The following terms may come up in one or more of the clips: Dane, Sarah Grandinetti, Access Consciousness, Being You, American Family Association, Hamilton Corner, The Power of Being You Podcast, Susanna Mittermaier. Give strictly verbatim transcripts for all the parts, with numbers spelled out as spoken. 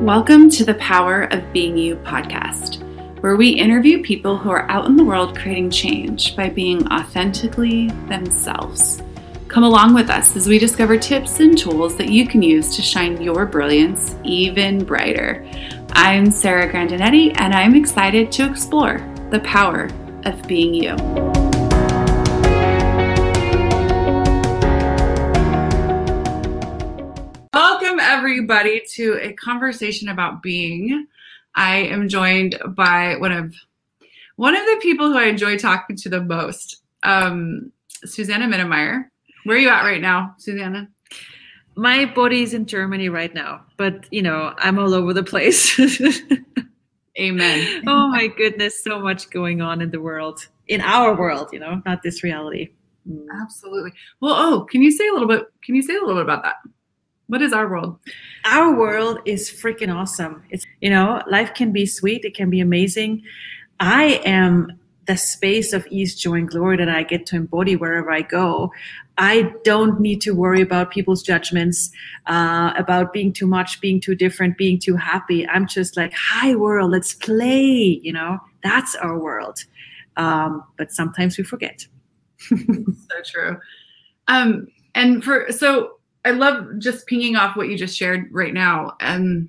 Welcome to the Power of Being You podcast, where we interview people who are out in the world creating change by being authentically themselves. Come along with us as we discover tips and tools that you can use to shine your brilliance even brighter. I'm Sarah Grandinetti, and I'm excited to explore the power of being you. Everybody to a conversation about being. I am joined by one of one of the people who I enjoy talking to the most, um, Susanna Mittermaier. Where are you at right now, Susanna? My body's in Germany right now, but you know I'm all over the place. Amen. Oh my goodness, so much going on in the world, in our world, you know, not this reality. Mm. Absolutely. Well, oh, can you say a little bit? Can you say a little bit about that? What is our world? Our world is freaking awesome. It's, you know, life can be sweet. It can be amazing. I am the space of ease, joy, and glory that I get to embody wherever I go. I don't need to worry about people's judgments, uh, about being too much, being too different, being too happy. I'm just like, hi, world, let's play. You know, that's our world. Um, but sometimes we forget. So true. Um, and for so. I love just pinging off what you just shared right now. Um,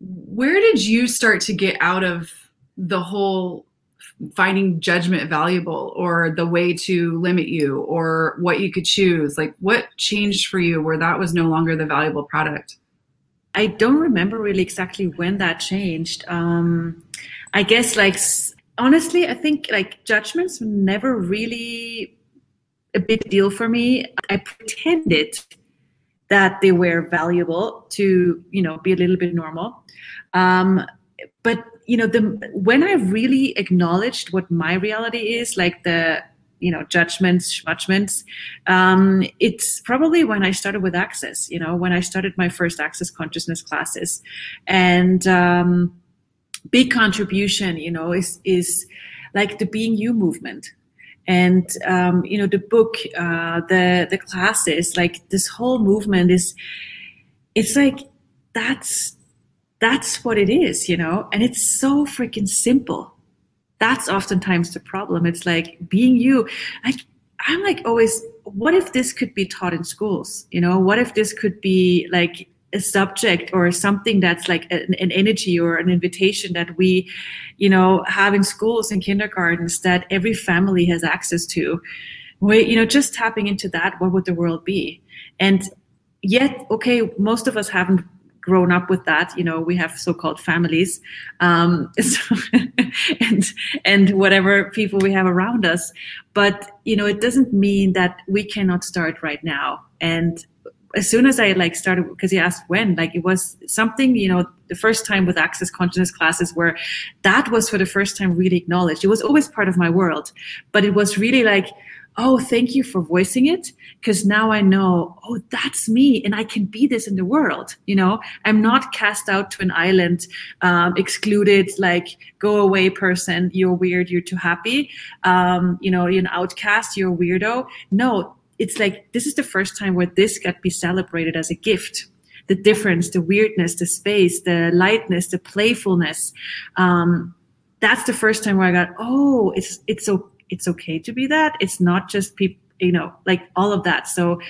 where did you start to get out of the whole finding judgment valuable or the way to limit you or what you could choose? Like what changed for you where that was no longer the valuable product? I don't remember really exactly when that changed. Um, I guess like, honestly, I think like judgments were never really a big deal for me. I pretended that they were valuable to, you know, be a little bit normal. Um, but, you know, the when I really acknowledged what my reality is, like the, you know, judgments, schmutchments, um, it's probably when I started with Access, you know, when I started my first Access Consciousness classes. And um, big contribution, you know, is is like the Being You movement. And, um, you know, the book, uh, the, the classes, like this whole movement is, it's like, that's, that's what it is, you know, and it's so freaking simple. That's oftentimes the problem. It's like being you, like, I'm like always, what if this could be taught in schools? You know, what if this could be like a subject or something that's like an, an energy or an invitation that we, you know, have in schools and kindergartens that every family has access to. We, you know, just tapping into that, what would the world be? And yet, okay, most of us haven't grown up with that. You know, we have so-called families, um, so and and whatever people we have around us. But, you know, it doesn't mean that we cannot start right now. And as soon as I like started, because you asked when, like it was something, you know, the first time with Access Consciousness classes where that was for the first time really acknowledged. It was always part of my world, but it was really like, oh, thank you for voicing it. Because now I know, oh, that's me. And I can be this in the world. You know, I'm not cast out to an island, um, excluded, like go away person. You're weird. You're too happy. Um, you know, you're an outcast. You're a weirdo. No. It's like, this is the first time where this got to be celebrated as a gift. The difference, the weirdness, the space, the lightness, the playfulness. Um, that's the first time where I got, oh, it's it's so it's okay to be that. It's not just people, you know, like all of that. So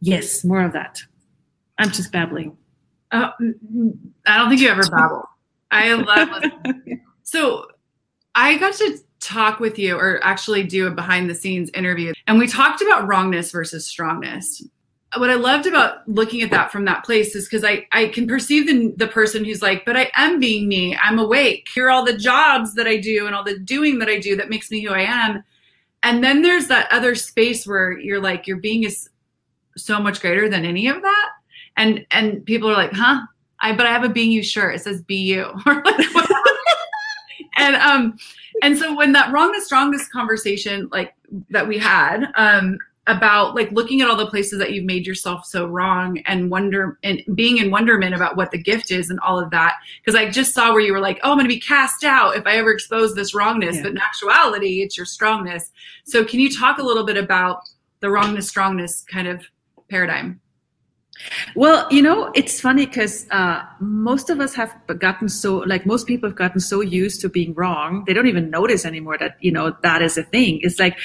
yes, more of that. I'm just babbling. Uh, I don't think you ever babble. I love listening. So I got to talk with you or actually do a behind the scenes interview. And we talked about wrongness versus strongness. What I loved about looking at that from that place is because I, I can perceive the, the person who's like, but I am being me. I'm awake. Here are all the jobs that I do and all the doing that I do that makes me who I am. And then there's that other space where you're like, your being is so much greater than any of that. And and people are like, huh? I but I have a Being You shirt. It says be you. Or like, whatever. And um and so when that wrongness, strongness conversation like that we had um about like looking at all the places that you've made yourself so wrong and wonder and being in wonderment about what the gift is and all of that, because I just saw where you were like, oh, I'm going to be cast out if I ever expose this wrongness. Yeah. But in actuality, it's your strongness. So can you talk a little bit about the wrongness, strongness kind of paradigm? Well, you know, it's funny because uh, most of us have gotten so, like most people have gotten so used to being wrong. They don't even notice anymore that, you know, that is a thing. It's like,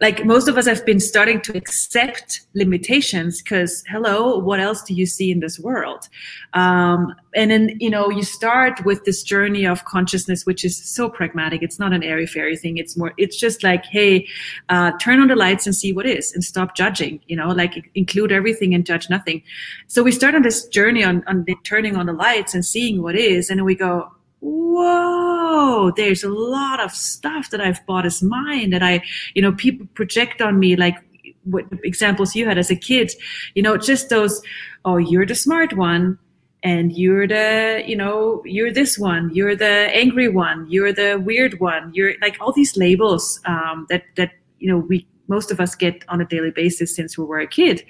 like most of us have been starting to accept limitations because, hello, what else do you see in this world? Um, and then, you know, you start with this journey of consciousness, which is so pragmatic. It's not an airy-fairy thing. It's more, it's just like, hey, uh, turn on the lights and see what is and stop judging, you know, like include everything and judge nothing. So we start on this journey on, on the, turning on the lights and seeing what is, and we go, whoa, there's a lot of stuff that I've bought as mine that I, you know, people project on me, like what examples you had as a kid, you know, just those, oh, you're the smart one. And you're the, you know, you're this one, you're the angry one, you're the weird one, you're like all these labels um, that, that, you know, we, most of us get on a daily basis since we were a kid.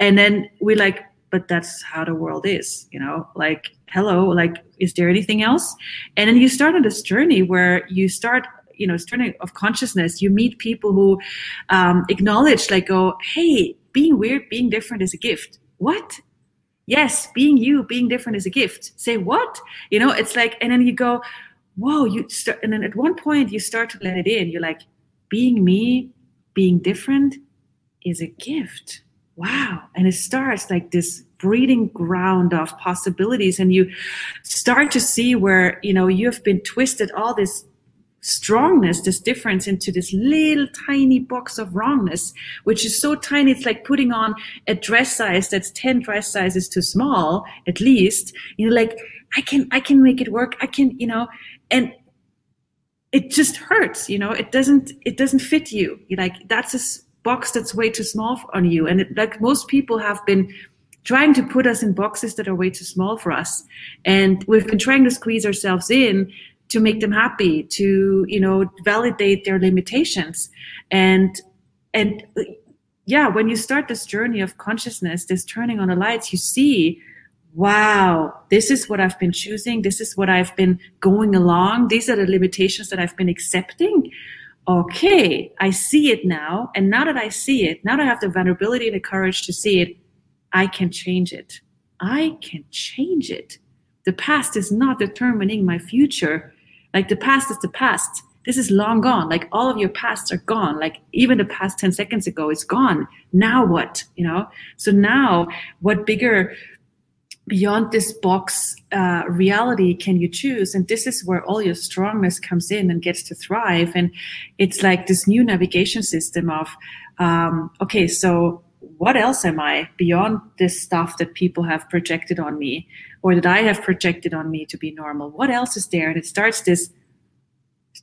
And then we like, but that's how the world is, you know, like, hello, like, is there anything else? And then you start on this journey where you start, you know, starting of consciousness, you meet people who um, acknowledge, like, go, hey, being weird, being different is a gift. What? Yes, being you, being different is a gift. Say what? You know, it's like, and then you go, whoa, you start, and then at one point you start to let it in. You're like, being me, being different is a gift. Wow. And it starts like this breeding ground of possibilities. And you start to see where, you know, you have been twisted all this strongness, this difference into this little tiny box of wrongness, which is so tiny. It's like putting on a dress size that's ten dress sizes too small, at least. You know, like, I can, I can make it work. I can, you know, and it just hurts, you know, it doesn't, it doesn't fit you. You're like, that's a box that's way too small on you. And it, like most people have been trying to put us in boxes that are way too small for us. And we've been trying to squeeze ourselves in to make them happy, to, you know, validate their limitations. And, and yeah, when you start this journey of consciousness, this turning on the lights, you see, wow, this is what I've been choosing. This is what I've been going along. These are the limitations that I've been accepting. Okay, I see it now. And now that I see it, now that I have the vulnerability and the courage to see it, I can change it. I can change it. The past is not determining my future. Like, the past is the past. This is long gone. Like, all of your pasts are gone. Like, even the past ten seconds ago is gone. Now what? You know? So now what bigger, beyond this box uh, reality can you choose? And this is where all your strongness comes in and gets to thrive. And it's like this new navigation system of, um, okay, so what else am I beyond this stuff that people have projected on me, or that I have projected on me to be normal? What else is there? And it starts this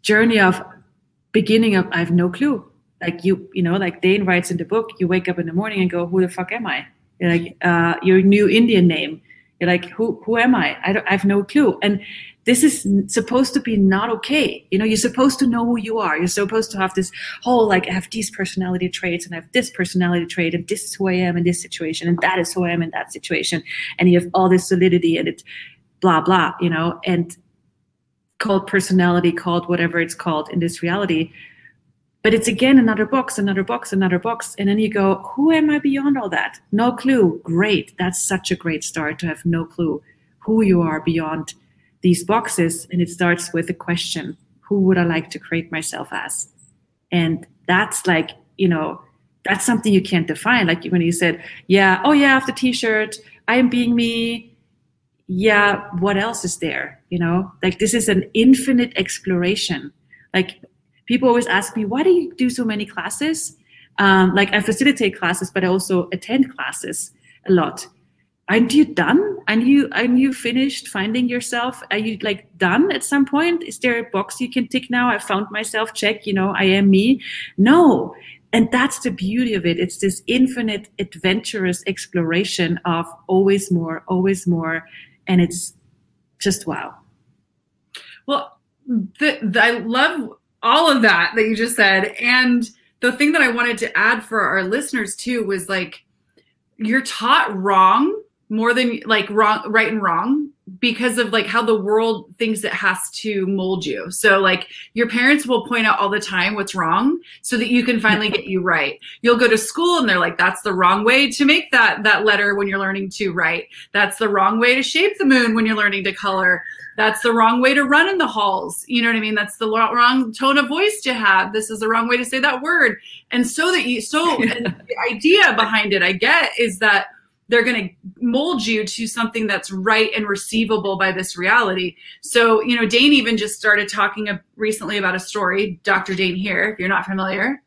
journey of beginning of, I have no clue. Like you, you know, like Dane writes in the book, you wake up in the morning and go, who the fuck am I? You're like, uh, your new Indian name. You're like, who, who am I? I don't, I have no clue. And this is supposed to be not okay. You know, you're supposed to know who you are. You're supposed to have this whole, like, I have these personality traits and I have this personality trait and this is who I am in this situation and that is who I am in that situation. And you have all this solidity and it blah, blah, you know, and called personality, called whatever it's called in this reality. But it's again, another box, another box, another box. And then you go, who am I beyond all that? No clue. Great. That's such a great start, to have no clue who you are beyond these boxes. And it starts with a question, who would I like to create myself as? And that's like, you know, that's something you can't define. Like when you said, yeah, oh yeah, I have the t-shirt, I am being me. Yeah, what else is there? You know, like this is an infinite exploration. Like people always ask me, why do you do so many classes? Um, like I facilitate classes, but I also attend classes a lot. Aren't you done? Are you, are you finished finding yourself? Are you like done at some point? Is there a box you can tick now? I found myself, check, you know, I am me. No. And that's the beauty of it. It's this infinite adventurous exploration of always more, always more. And it's just wow. Well, the, the, I love all of that that you just said. And the thing that I wanted to add for our listeners too was like, you're taught wrong. More than like wrong, right and wrong, because of like how the world thinks it has to mold you. So like your parents will point out all the time what's wrong so that you can finally get you right. You'll go to school and they're like, that's the wrong way to make that, that letter when you're learning to write. That's the wrong way to shape the moon when you're learning to color. That's the wrong way to run in the halls. You know what I mean? That's the wrong tone of voice to have. This is the wrong way to say that word. And so that you, so the idea behind it, I get, is that they're going to mold you to something that's right and receivable by this reality. So, you know, Dane even just started talking recently about a story, Doctor Dane here, if you're not familiar.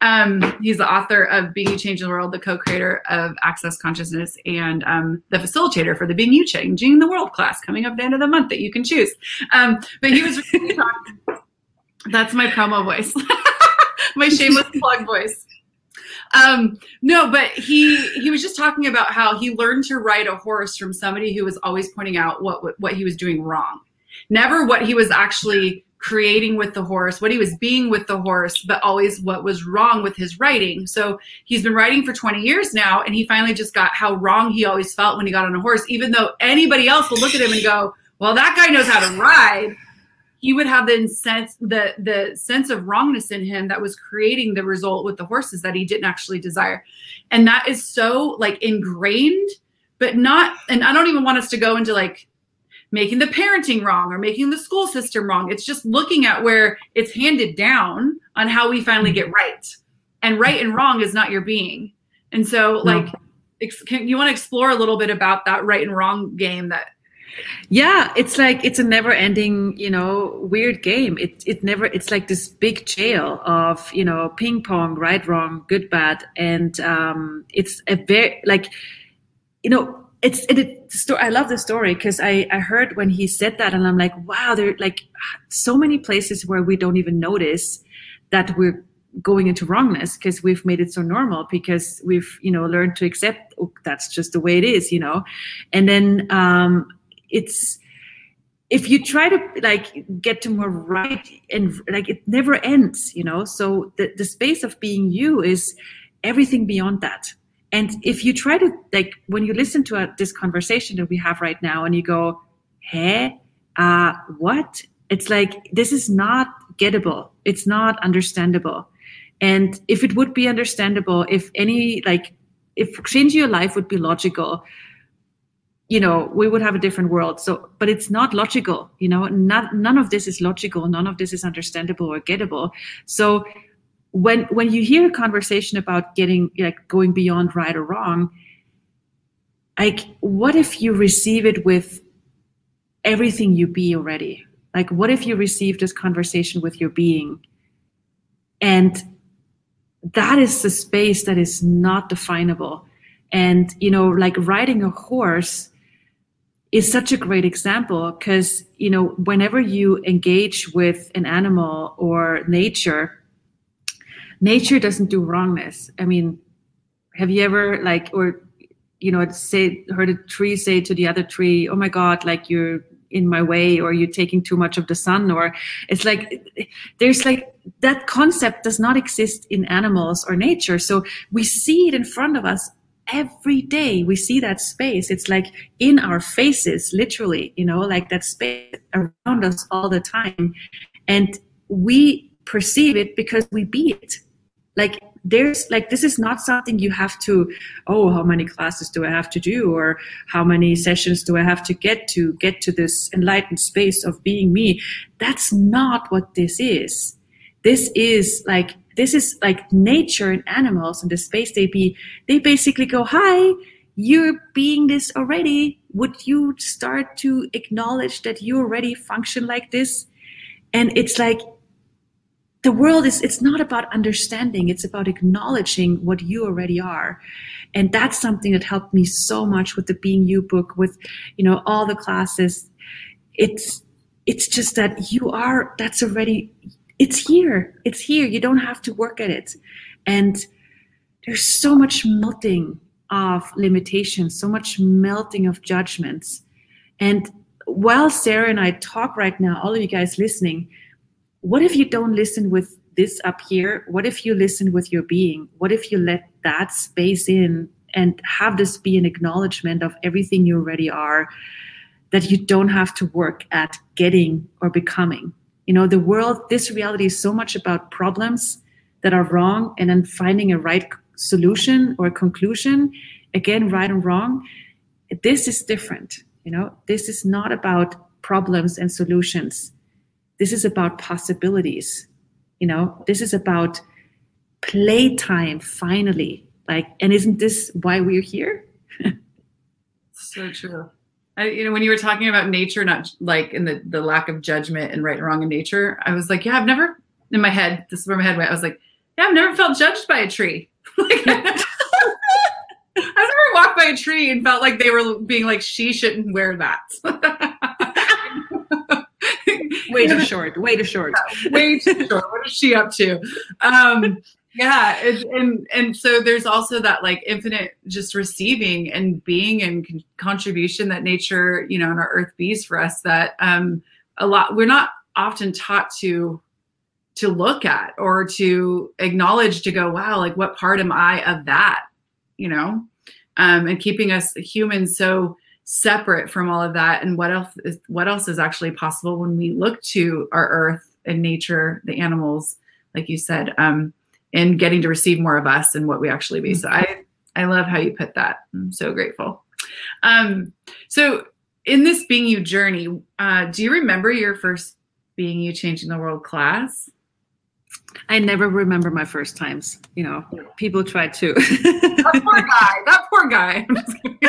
Um, he's the author of Being You, Changing the World, the co-creator of Access Consciousness, and um, the facilitator for the Being You, Changing the World class coming up at the end of the month that you can choose. Um, but he was really talking. That's my promo voice, my shameless plug voice. Um, no, but he, he was just talking about how he learned to ride a horse from somebody who was always pointing out what, what, what he was doing wrong, never what he was actually creating with the horse, what he was being with the horse, but always what was wrong with his riding. So he's been riding for twenty years now, and he finally just got how wrong he always felt when he got on a horse, even though anybody else will look at him and go, well, that guy knows how to ride. He would have the sense, the, the sense of wrongness in him that was creating the result with the horses that he didn't actually desire. And that is so like ingrained, but not, and I don't even want us to go into like making the parenting wrong or making the school system wrong. It's just looking at where it's handed down on how we finally get right. And right and wrong is not your being. And so like, ex- can, you want to explore a little bit about that right and wrong game that, yeah, it's like it's a never-ending, you know, weird game. It it never. It's like this big jail of, you know, ping pong, right, wrong, good, bad, and um, it's a very like, you know, it's it. it I love the story because I I heard when he said that, and I'm like, wow, there are like so many places where we don't even notice that we're going into wrongness because we've made it so normal, because we've, you know, learned to accept, oh, that's just the way it is, you know, and then. Um, It's if you try to like get to more right, and like it never ends, you know. So the, the space of being you is everything beyond that. And if you try to like when you listen to a, this conversation that we have right now, and you go, "Hey, uh, what?" It's like this is not gettable. It's not understandable. And if it would be understandable, if any like if changing your life would be logical, you know, we would have a different world. So, but it's not logical, you know, not, none of this is logical. None of this is understandable or gettable. So when, when you hear a conversation about getting, like going beyond right or wrong, like what if you receive it with everything you be already? Like, what if you receive this conversation with your being? And that is the space that is not definable. And, you know, like riding a horse is such a great example because, you know, whenever you engage with an animal or nature, nature doesn't do wrongness. I mean, have you ever like, or, you know, say, heard a tree say to the other tree, oh my God, like you're in my way, or you're taking too much of the sun, or it's like, there's like, that concept does not exist in animals or nature. So we see it in front of us. Every day we see that space. It's like in our faces, literally, you know, like that space around us all the time. And we perceive it because we be it. Like there's like, this is not something you have to, oh, how many classes do I have to do? Or how many sessions do I have to get to get to this enlightened space of being me? That's not what this is. This is like, This is like nature and animals and the space they be, they basically go, hi, you're being this already. Would you start to acknowledge that you already function like this? And it's like, the world is, it's not about understanding. It's about acknowledging what you already are. And that's something that helped me so much with the Being You book, with, you know, all the classes. It's, it's just that you are, that's already, It's here. It's here. You don't have to work at it. And there's so much melting of limitations, so much melting of judgments. And while Sarah and I talk right now, all of you guys listening, what if you don't listen with this up here? What if you listen with your being? What if you let that space in and have this be an acknowledgement of everything you already are? that you don't have to work at getting or becoming. You know, the world, this reality is so much about problems that are wrong and then finding a right solution or a conclusion, again, right and wrong. This is different. You know, this is not about problems and solutions. This is about possibilities. You know, this is about playtime, finally. Like, and isn't this why we're here? So true. I, you know, when you were talking about nature, not like in the, the lack of judgment and right and wrong in nature, I was like, yeah, I've never, in my head, this is where my head went. I was like, yeah, I've never felt judged by a tree. Like, I've never walked by a tree and felt like they were being like, she shouldn't wear that. Way too short. Way too short. Yeah, way too short. What is she up to? Um, yeah. It, and and so there's also that like infinite just receiving and being and con- contribution that nature, you know, and our earth bees for us that um, a lot, we're not often taught to to look at or to acknowledge, to go, wow, like what part am I of that? You know, um, and keeping us humans so separate from all of that. And what else is, what else is actually possible when we look to our earth and nature, the animals, like you said, um, and getting to receive more of us and what we actually be. Mm-hmm. So I, I love how you put that. I'm so grateful. Um, so in this Being You journey, uh, do you remember your first Being You Changing the World class? I never remember my first times. You know, people try to. That poor guy. That poor guy.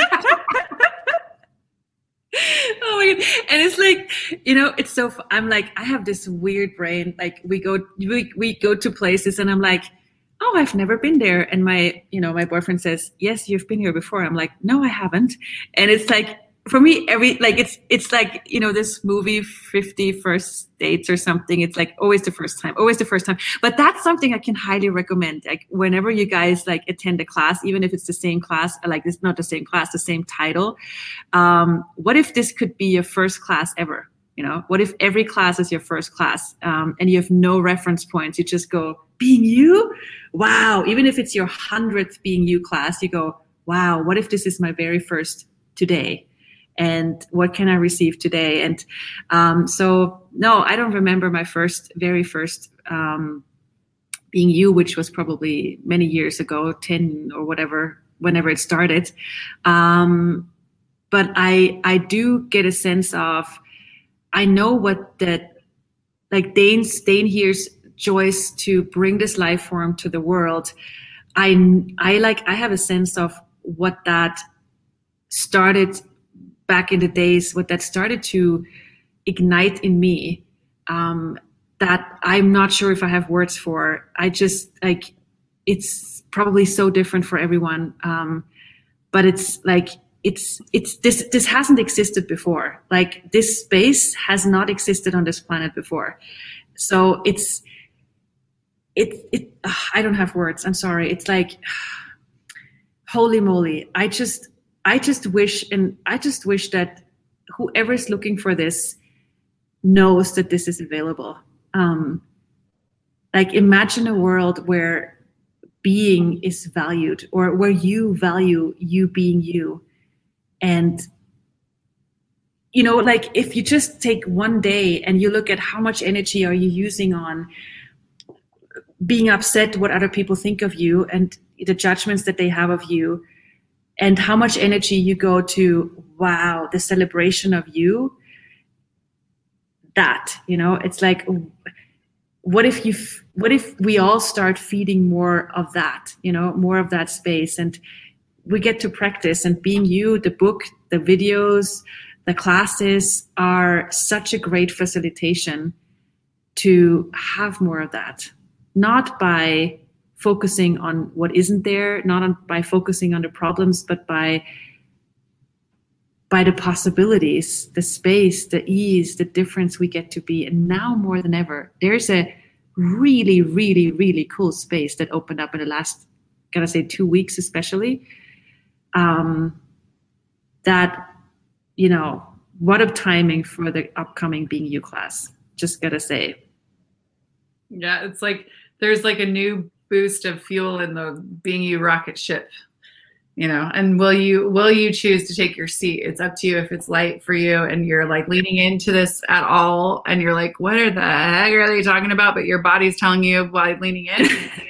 Oh my God. And it's like, you know, it's so. I'm like, I have this weird brain. Like we go, we we go to places, and I'm like, oh, I've never been there. And my, you know, my boyfriend says, yes, you've been here before. I'm like, no, I haven't. And it's like. For me, every like it's it's like, you know, this movie fifty First Dates or something. It's like always the first time, always the first time. But that's something I can highly recommend. Like whenever you guys like attend a class, even if it's the same class, like it's not the same class, the same title. Um, what if this could be your first class ever? You know, what if every class is your first class um, and you have no reference points? You just go, Being You? Wow. Even if it's your hundredth Being You class, you go, wow, what if this is my very first today? And what can I receive today? And um, so, no, I don't remember my first, very first um, Being You, which was probably many years ago, ten or whatever, whenever it started. Um, but I, I do get a sense of, I know what that, like Dane's, Dane here's Joyce to bring this life form to the world. I, I like, I have a sense of what that started back in the days, what that started to ignite in me, um, that I'm not sure if I have words for. I just like, it's probably so different for everyone. Um, but it's like, it's, it's, this, this hasn't existed before. Like this space has not existed on this planet before. So it's, it, it, ugh, I don't have words. I'm sorry. It's like, holy moly. I just, I just wish, and I just wish that whoever is looking for this knows that this is available. Um, like imagine a world where being is valued, or where you value you being you. And, you know, like if you just take one day and you look at how much energy are you using on being upset what other people think of you and the judgments that they have of you, and how much energy you go to, wow, the celebration of you, that, you know, it's like, what if you, what if we all start feeding more of that, you know, more of that space, and we get to practice. And Being You, the book, the videos, the classes are such a great facilitation to have more of that, not by focusing on what isn't there, not on, by focusing on the problems, but by by the possibilities, the space, the ease, the difference we get to be. And now more than ever, there's a really, really, really cool space that opened up in the last, gotta say, two weeks especially. Um, that, you know, what a timing for the upcoming Being You class. Just gotta say. Yeah, it's like there's like a new boost of fuel in the Being You rocket ship you know, and will you, will you choose to take your seat? It's up to you if it's light for you and you're like leaning into this at all. And you're like, what are the heck are they talking about? But your body's telling you while well, leaning in,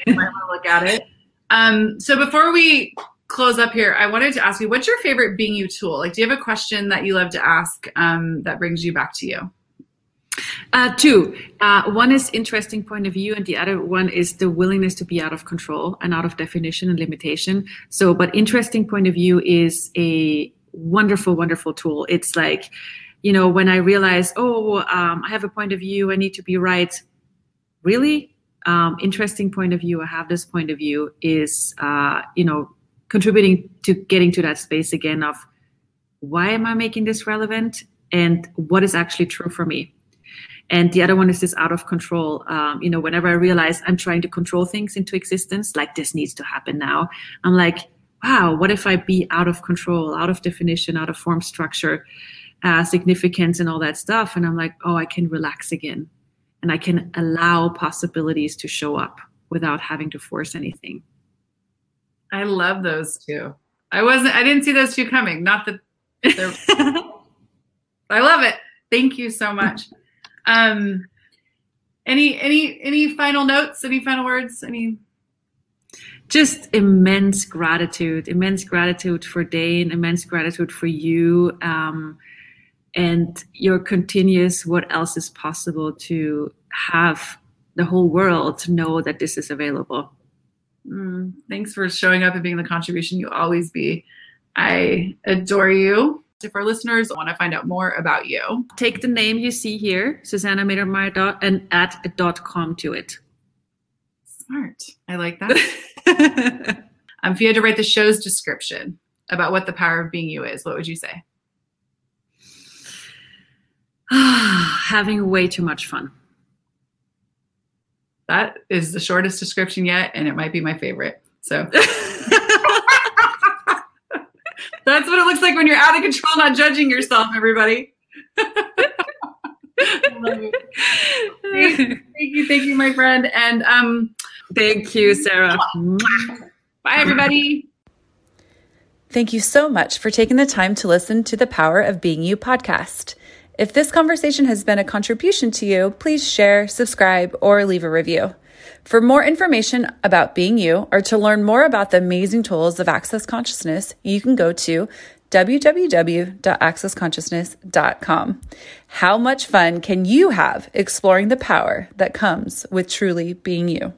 you might want to look at it. Um, so before we close up here, I wanted to ask you, what's your favorite Being You tool? Like, do you have a question that you love to ask um, that brings you back to you? Uh, two. Uh, one is interesting point of view, and the other one is the willingness to be out of control and out of definition and limitation. So, but interesting point of view is a wonderful, wonderful tool. It's like, you know, when I realize, oh, um, I have a point of view, I need to be right. Really? Um, interesting point of view, I have this point of view, is, uh, you know, contributing to getting to that space again of why am I making this relevant and what is actually true for me? And the other one is this out of control. Um, you know, whenever I realize I'm trying to control things into existence, like this needs to happen now, I'm like, wow, what if I be out of control, out of definition, out of form, structure, uh, significance, and all that stuff? And I'm like, oh, I can relax again. And I can allow possibilities to show up without having to force anything. I love those two. I wasn't, I didn't see those two coming. Not that they're, I love it. Thank you so much. Um, any, any, any final notes, any final words, any? Just immense gratitude, immense gratitude for Dane, immense gratitude for you, um, and your continuous, what else is possible, to have the whole world to know that this is available. Mm, thanks for showing up and being the contribution you always be. I adore you. If our listeners want to find out more about you, take the name you see here, Susanna Mittermaier, dot, and add a dot com to it. Smart. I like that. um, if you had to write the show's description about what the power of being you is, what would you say? Having way too much fun. That is the shortest description yet, and it might be my favorite. So. That's what it looks like when you're out of control, not judging yourself, everybody. I love it. Thank you, thank you, thank you, my friend. And um, thank you, Sarah. Bye, everybody. Thank you so much for taking the time to listen to the Power of Being You podcast. If this conversation has been a contribution to you, please share, subscribe, or leave a review. For more information about Being You, or to learn more about the amazing tools of Access Consciousness, you can go to w w w dot access consciousness dot com. How much fun can you have exploring the power that comes with truly being you?